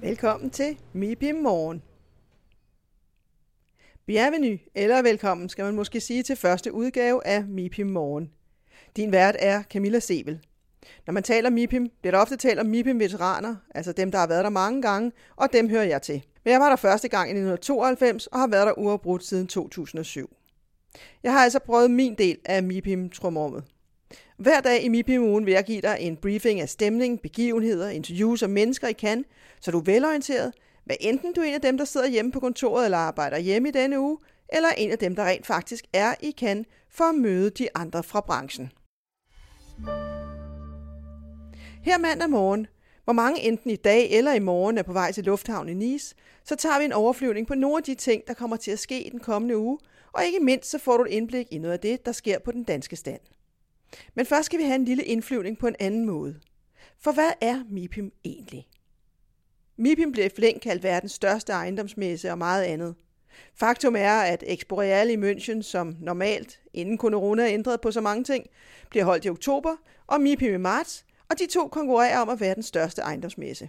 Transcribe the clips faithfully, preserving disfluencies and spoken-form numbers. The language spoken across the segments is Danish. Velkommen til M I P I M Morgen. Bienvenue, eller velkommen, skal man måske sige, til første udgave af M I P I M Morgen. Din vært er Camilla Sevel. Når man taler M I P I M, bliver der ofte talt om M I P I M-veteraner, altså dem, der har været der mange gange, og dem hører jeg til. Men jeg var der første gang i nitten tooghalvfems og har været der uafbrudt siden to tusind og syv. Jeg har altså prøvet min del af M I P I M-trumrummet. Hver dag i M I P I M-ugen vil jeg give dig en briefing af stemning, begivenheder, interviews og mennesker i kan, så du er velorienteret, hvad enten du er en af dem, der sidder hjemme på kontoret eller arbejder hjemme i denne uge, eller en af dem, der rent faktisk er i kan for at møde de andre fra branchen. Her mandag morgen, hvor mange enten i dag eller i morgen er på vej til lufthavnen i Nice, så tager vi en overflyvning på nogle af de ting, der kommer til at ske i den kommende uge, og ikke mindst så får du et indblik i noget af det, der sker på den danske stand. Men først skal vi have en lille indflyvning på en anden måde. For hvad er M I P I M egentlig? M I P I M blev flink kaldt verdens største ejendomsmesse og meget andet. Faktum er, at Expo Real i München, som normalt, inden corona ændrede på så mange ting, bliver holdt i oktober, og M I P I M i marts, og de to konkurrerer om at være den største ejendomsmesse.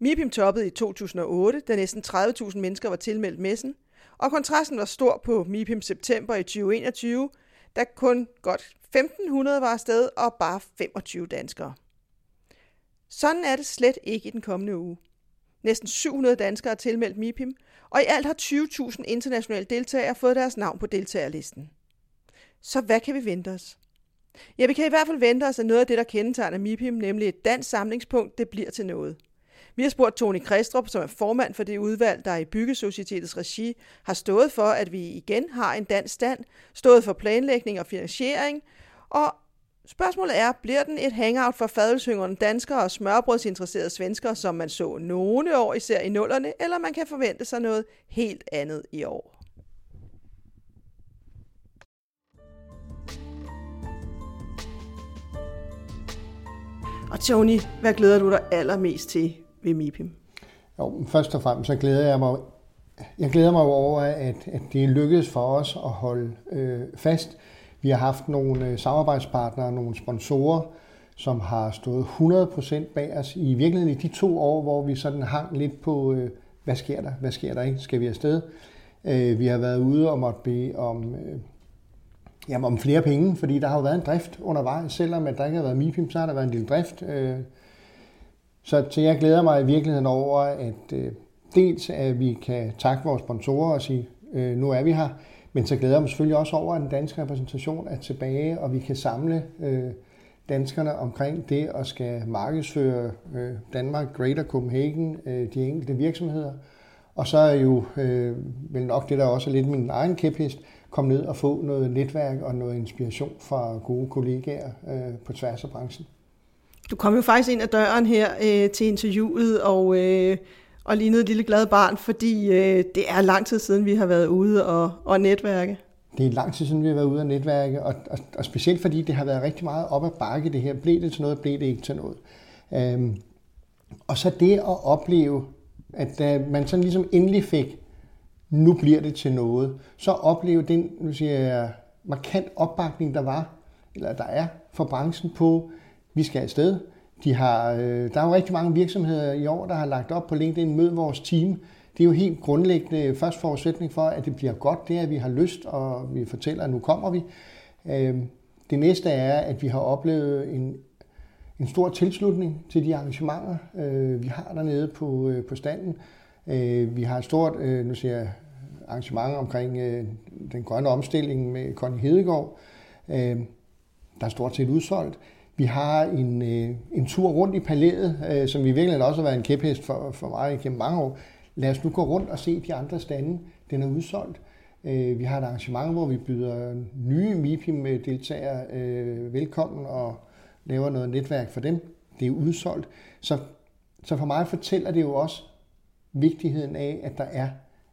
M I P I M toppede i to tusind og otte, da næsten tredive tusind mennesker var tilmeldt messen, og kontrasten var stor på M I P I M september i to tusind og enogtyve, da kun godt femten hundrede var afsted og bare femogtyve danskere. Sådan er det slet ikke i den kommende uge. Næsten syv hundrede danskere er tilmeldt M I P I M, og i alt har tyve tusind internationale deltagere fået deres navn på deltagerlisten. Så hvad kan vi vente os? Ja, vi kan i hvert fald vente os, at noget af det, der kendetegner M I P I M, nemlig et dansk samlingspunkt, det bliver til noget. Vi har spurgt Tony Kristrup, som er formand for det udvalg, der i Byggesocietets regi har stået for, at vi igen har en dansk stand, stået for planlægning og finansiering, og spørgsmålet er, bliver den et hangout for fadelshyngrende danskere og smørbrødsinteresserede svenskere, som man så nogle år, især i nullerne, eller man kan forvente sig noget helt andet i år? Og Tony, hvad glæder du dig allermest til ved M I P I M? Jo, først og fremmest så glæder jeg mig, jeg glæder mig over, at, at det lykkedes for os at holde øh, fast. Vi har haft nogle samarbejdspartnere, nogle sponsorer, som har stået hundrede procent bag os. I virkeligheden i de to år, hvor vi sådan hang lidt på, øh, hvad sker der, hvad sker der ikke, skal vi afsted? Øh, vi har været ude og måtte bede om... Øh, Jamen om flere penge, fordi der har jo været en drift undervejs. Selvom at der ikke har været M I P I M, så har der været en lille drift. Så jeg glæder mig i virkeligheden over, at dels at vi kan takke vores sponsorer og sige, nu er vi her, men så glæder jeg mig selvfølgelig også over, at den danske repræsentation er tilbage, og vi kan samle danskerne omkring det og skal markedsføre Danmark, Greater Copenhagen, de enkelte virksomheder. Og så er jo vel nok det, der også er lidt min egen kæphest, komme ned og få noget netværk og noget inspiration fra gode kollegaer øh, på tværs af branchen. Du kom jo faktisk ind ad døren her øh, til interviewet og, øh, og lignede et lille glad barn, fordi øh, det er lang tid siden, vi har været ude og, og netværke. Det er lang tid siden, vi har været ude og netværke, og, og, og specielt fordi det har været rigtig meget op ad bakke det her. Blev det til noget, blev det ikke til noget. Øhm, og så det at opleve, at øh, man sådan ligesom endelig fik nu bliver det til noget, så opleve den, nu siger jeg, markant opbakning, der var, eller der er for branchen på, vi skal afsted. De har, øh, der er jo rigtig mange virksomheder i år, der har lagt op på LinkedIn, mød vores team. Det er jo helt grundlæggende først forudsætning for, at det bliver godt, det er, at vi har lyst, og vi fortæller, at nu kommer vi. Øh, det næste er, at vi har oplevet en, en stor tilslutning til de arrangementer, øh, vi har dernede på, øh, på standen. Vi har et stort nu siger jeg, arrangement omkring den grønne omstilling med Connie Hedegaard, der er stort set udsolgt. Vi har en, en tur rundt i palæet, som i virkeligheden også har været en kæphest for, for mig gennem mange år. Lad os nu gå rundt og se de andre stande. Den er udsolgt. Vi har et arrangement, hvor vi byder nye M I P I M-deltagere velkommen og laver noget netværk for dem. Det er udsolgt. Så, så for mig fortæller det jo også vigtigheden af, at der er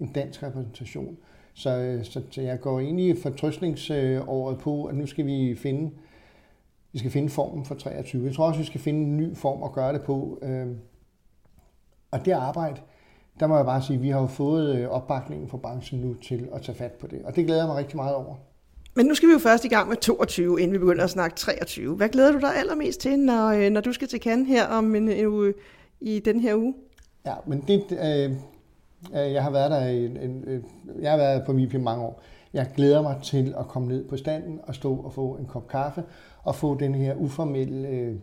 en dansk repræsentation. Så, så, så jeg går egentlig fortrøstningsåret på, at nu skal vi finde, vi skal finde formen for treogtyve. Jeg tror også, vi skal finde en ny form at gøre det på. Og det arbejde, der må jeg bare sige, at vi har jo fået opbakningen fra branchen nu til at tage fat på det. Og det glæder jeg mig rigtig meget over. Men nu skal vi jo først i gang med toogtyve, inden vi begynder at snakke treogtyve. Hvad glæder du dig allermest til, når, når du skal til Cannes her om en, øh, i den her uge? Ja, men det, øh, jeg har været der en, en, øh, jeg har været på MIPIM mange år. Jeg glæder mig til at komme ned på standen og stå og få en kop kaffe og få den her uformelle øh,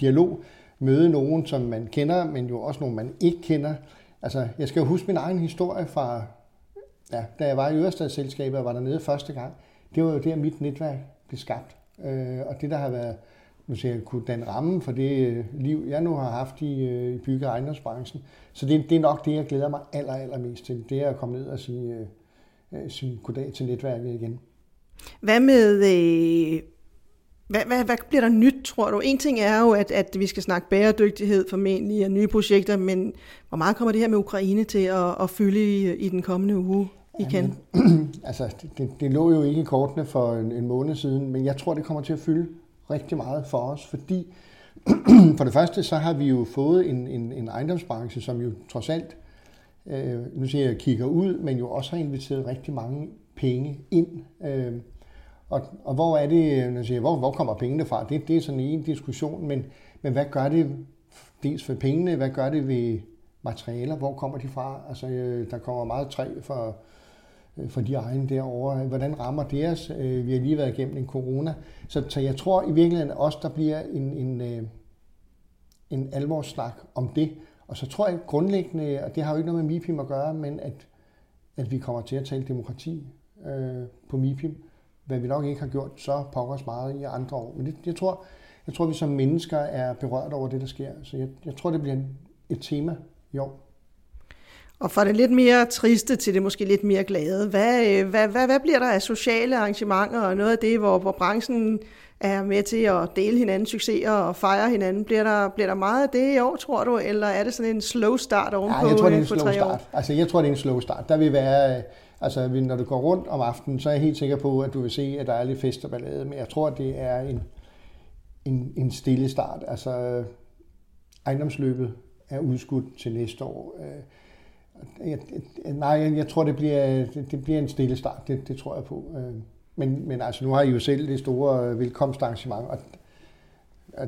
dialog. Møde nogen, som man kender, men jo også nogen, man ikke kender. Altså, jeg skal jo huske min egen historie fra, ja, da jeg var i Ørestadsselskabet og var dernede første gang. Det var jo der, mit netværk blev skabt. Øh, og det, der har været, nu siger jeg, kunne danne rammen for det øh, liv, jeg nu har haft i, øh, i bygge- og ejendomsbranchen. Så det, det er nok det, jeg glæder mig aller, allermest til. Det er at komme ned og sige, øh, sige goddag til netværket igen. Hvad med... Øh Hvad, hvad, hvad bliver der nyt, tror du? En ting er jo, at, at vi skal snakke bæredygtighed formentlig og nye projekter, men hvor meget kommer det her med Ukraine til at, at fylde i, i den kommende uge i Cannes? Altså, det, det lå jo ikke i kortene for en, en måned siden, men jeg tror, det kommer til at fylde rigtig meget for os, fordi for det første, så har vi jo fået en, en, en ejendomsbranche, som jo trods alt, øh, nu siger jeg, kigger ud, men jo også har inviteret rigtig mange penge ind. Øh, Og, og hvor er det, når jeg siger, hvor, hvor kommer pengene fra? Det, det er sådan en diskussion, men, men hvad gør det dels for pengene? Hvad gør det ved materialer? Hvor kommer de fra? Altså, der kommer meget træ fra, fra de egne derovre. Hvordan rammer det os? Vi har lige været igennem en corona. Så, så jeg tror i virkeligheden også, der bliver en, en, en alvorssnak om det. Og så tror jeg grundlæggende, og det har jo ikke noget med MIPIM at gøre, men at, at vi kommer til at tale demokrati øh, på MIPIM. Hvad vi nok ikke har gjort så pokkers meget i andre år. Men det, jeg, tror, jeg tror, vi som mennesker er berørt over det, der sker. Så jeg, jeg tror, det bliver et tema i år. Og fra det lidt mere triste til det måske lidt mere glade. Hvad, hvad, hvad, hvad bliver der af sociale arrangementer og noget af det, hvor, hvor branchen er med til at dele hinandens succeser og fejre hinanden? Bliver der, bliver der meget af det i år, tror du? Eller er det sådan en slow start ovenpå? Nej, jeg tror, det er en slow start. Altså, jeg tror, det er en slow start. Der vil være... Altså, når du går rundt om aftenen, så er jeg helt sikker på, at du vil se, at der er lidt fest og ballade, men jeg tror, det er en, en, en stille start. Altså, ejendomsløbet er udskudt til næste år. Jeg, nej, jeg tror, det bliver, det bliver en stille start, det, det tror jeg på. Men, men altså, nu har I jo selv det store velkomstarrangement, og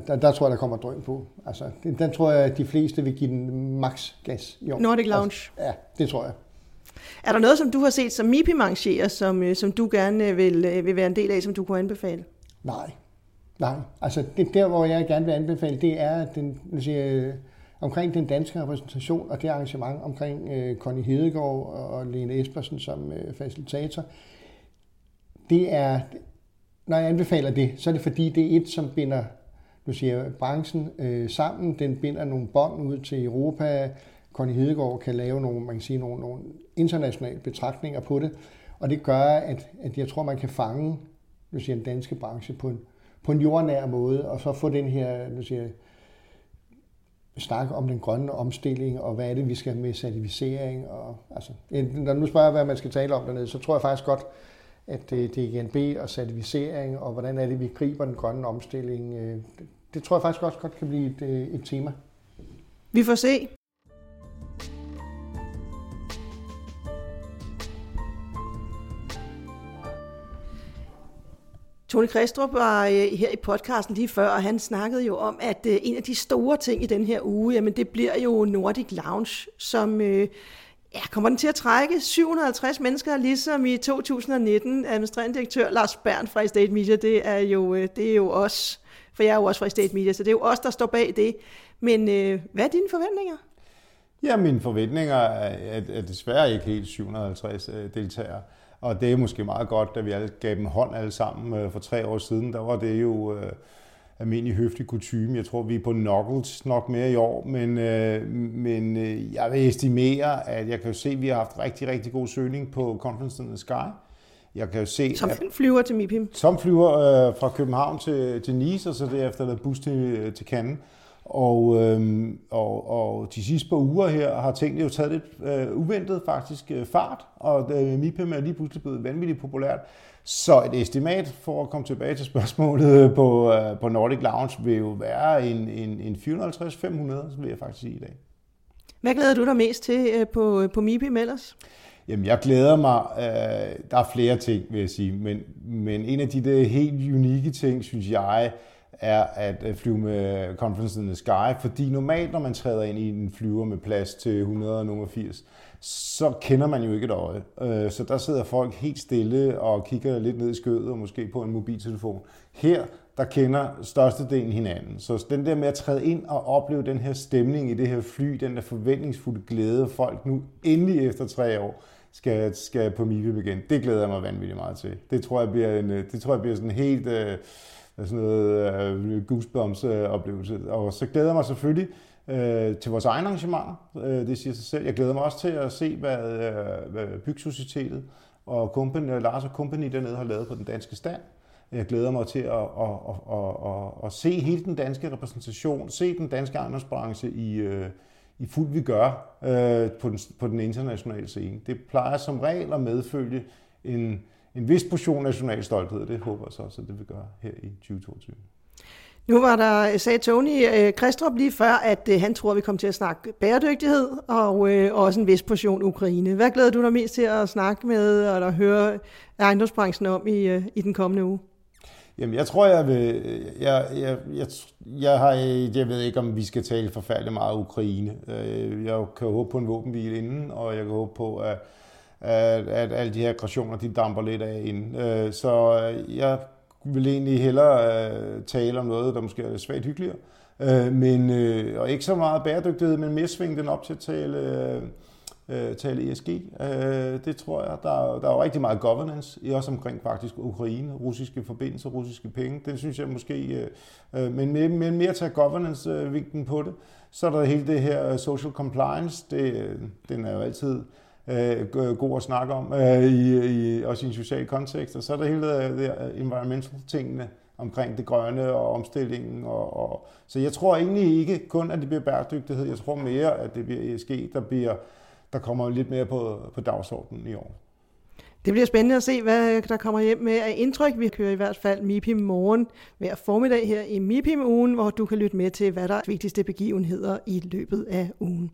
der, der tror jeg, der kommer drøn på. Altså, der tror jeg, at de fleste vil give den maks gas i år. Nordic Lounge. Ja, det tror jeg. Er der noget, som du har set, som MIPIM arrangerer, som, som du gerne vil, vil være en del af, som du kunne anbefale? Nej. Nej. Altså, det der, hvor jeg gerne vil anbefale, det er den, siger, omkring den danske repræsentation og det arrangement omkring uh, Connie Hedegaard og Lene Espersen som uh, facilitator. Det er, når jeg anbefaler det, så er det fordi, det er et, som binder nu siger, branchen uh, sammen. Den binder nogle bånd ud til Europa. Connie Hedegaard kan lave nogle, man kan sige, nogle, nogle internationale betragtninger på det, og det gør, at, at jeg tror, man kan fange nu siger, den danske branche på en, på en jordnær måde, og så få den her nu siger, snak om den grønne omstilling, og hvad er det, vi skal med certificering. Og, altså, når nu spørger jeg, hvad man skal tale om dernede, så tror jeg faktisk godt, at D G N B og certificering, og hvordan er det, vi griber den grønne omstilling, det, det tror jeg faktisk også godt kan blive et, et tema. Vi får se. Tony Kristrup var her i podcasten lige før, og han snakkede jo om, at en af de store ting i den her uge, jamen det bliver jo Nordic Lounge, som ja, kommer den til at trække syv hundrede og halvtreds mennesker, ligesom i to tusind og nitten. Administrerende direktør Lars Bernd fra Estate Media, det er jo, det er jo os, for jeg er jo også fra Estate Media, så det er jo os, der står bag det. Men hvad er dine forventninger? Ja, mine forventninger er, er desværre ikke helt syv hundrede og halvtreds deltagere. Og det er måske meget godt, da vi alle gav dem hånd alle sammen for tre år siden. Der var det jo øh, almindelig høflig kutyme. Jeg tror, vi er på knuckles nok mere i år. Men, øh, men øh, jeg vil estimere, at jeg kan jo se, at vi har haft rigtig, rigtig god søgning på Conference of the Sky. Jeg kan jo se, som at, flyver til MIPIM. Som flyver øh, fra København til, til Nice, og så derefter der bus til, til Cannes. Og, øhm, og, og de sidste par uger her har tingene jo taget lidt øh, uventet faktisk øh, fart, og øh, MIPIM er lige pludselig blevet vanvittigt populært. Så et estimat for at komme tilbage til spørgsmålet på, øh, på Nordic Lounge vil jo være en, en, en fire hundrede og halvtreds til fem hundrede, vil jeg faktisk sige i dag. Hvad glæder du dig mest til øh, på, på MIPIM ellers? Jamen, jeg glæder mig. Der er flere ting, vil jeg sige. Men, men en af de der helt unikke ting, synes jeg, er at flyve med Conference of the Sky. Fordi normalt, når man træder ind i en flyver med plads til et hundrede og firs, så kender man jo ikke et øje. Så der sidder folk helt stille og kigger lidt ned i skødet og måske på en mobiltelefon. Her, der kender størstedelen hinanden. Så den der med at træde ind og opleve den her stemning i det her fly, den der forventningsfulde glæde, folk nu endelig efter tre år skal, skal på MIPIM igen, det glæder jeg mig vanvittigt meget til. Det tror jeg bliver, en, det tror jeg bliver sådan en helt uh, sådan noget, uh, goosebumps-oplevelse. Og så glæder jeg mig selvfølgelig uh, til vores egne arrangementer. Uh, det siger sig selv. Jeg glæder mig også til at se, hvad, uh, hvad Byggesocietets og company, Lars og company dernede har lavet på den danske stand. Jeg glæder mig til at, at, at, at, at, at se hele den danske repræsentation, se den danske ejendomsbranche i, i fuldt vi gør på den, på den internationale scene. Det plejer som regel at medfølge en, en vis portion national stolthed, det håber jeg så også, at det vil gøre her i tyve toogtyve. Nu var der, sagde Tony Kristrup lige før, at han tror, at vi kommer til at snakke bæredygtighed og øh, også en vis portion Ukraine. Hvad glæder du dig mest til at snakke med og at høre ejendomsbranchen om i, i den kommende uge? Jamen, jeg tror, jeg vil... Jeg, jeg, jeg, jeg, har, jeg ved ikke, om vi skal tale forfærdeligt meget Ukraine. Jeg kan håbe på en våbenhvile inden, og jeg kan håbe på, at, at, at alle de her aggressioner, de damper lidt af inden. Så jeg vil egentlig hellere tale om noget, der måske er svagt hyggeligere. Men, og ikke så meget bæredygtighed, men mere svinge den op til at tale... tale E S G. Det tror jeg. Der er, der er jo rigtig meget governance, også omkring faktisk Ukraine, russiske forbindelser, russiske penge. Den synes jeg måske, men mere, men mere tage governance-vinklen på det. Så er der hele det her social compliance. Det, den er jo altid god at snakke om, i, i, også i en social kontekst. Og så er der hele det environmental-tingene omkring det grønne og omstillingen. Og, og, så jeg tror egentlig ikke kun, at det bliver bæredygtighed. Jeg tror mere, at det bliver E S G, der bliver Der kommer lidt mere på, på dagsordenen i år. Det bliver spændende at se, hvad der kommer hjem med af indtryk. Vi kører i hvert fald MIPIM morgen hver formiddag her i MIPIM-ugen, hvor du kan lytte med til, hvad der er vigtigste begivenheder i løbet af ugen.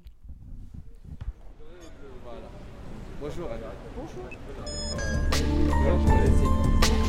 Bonjour. Bonjour.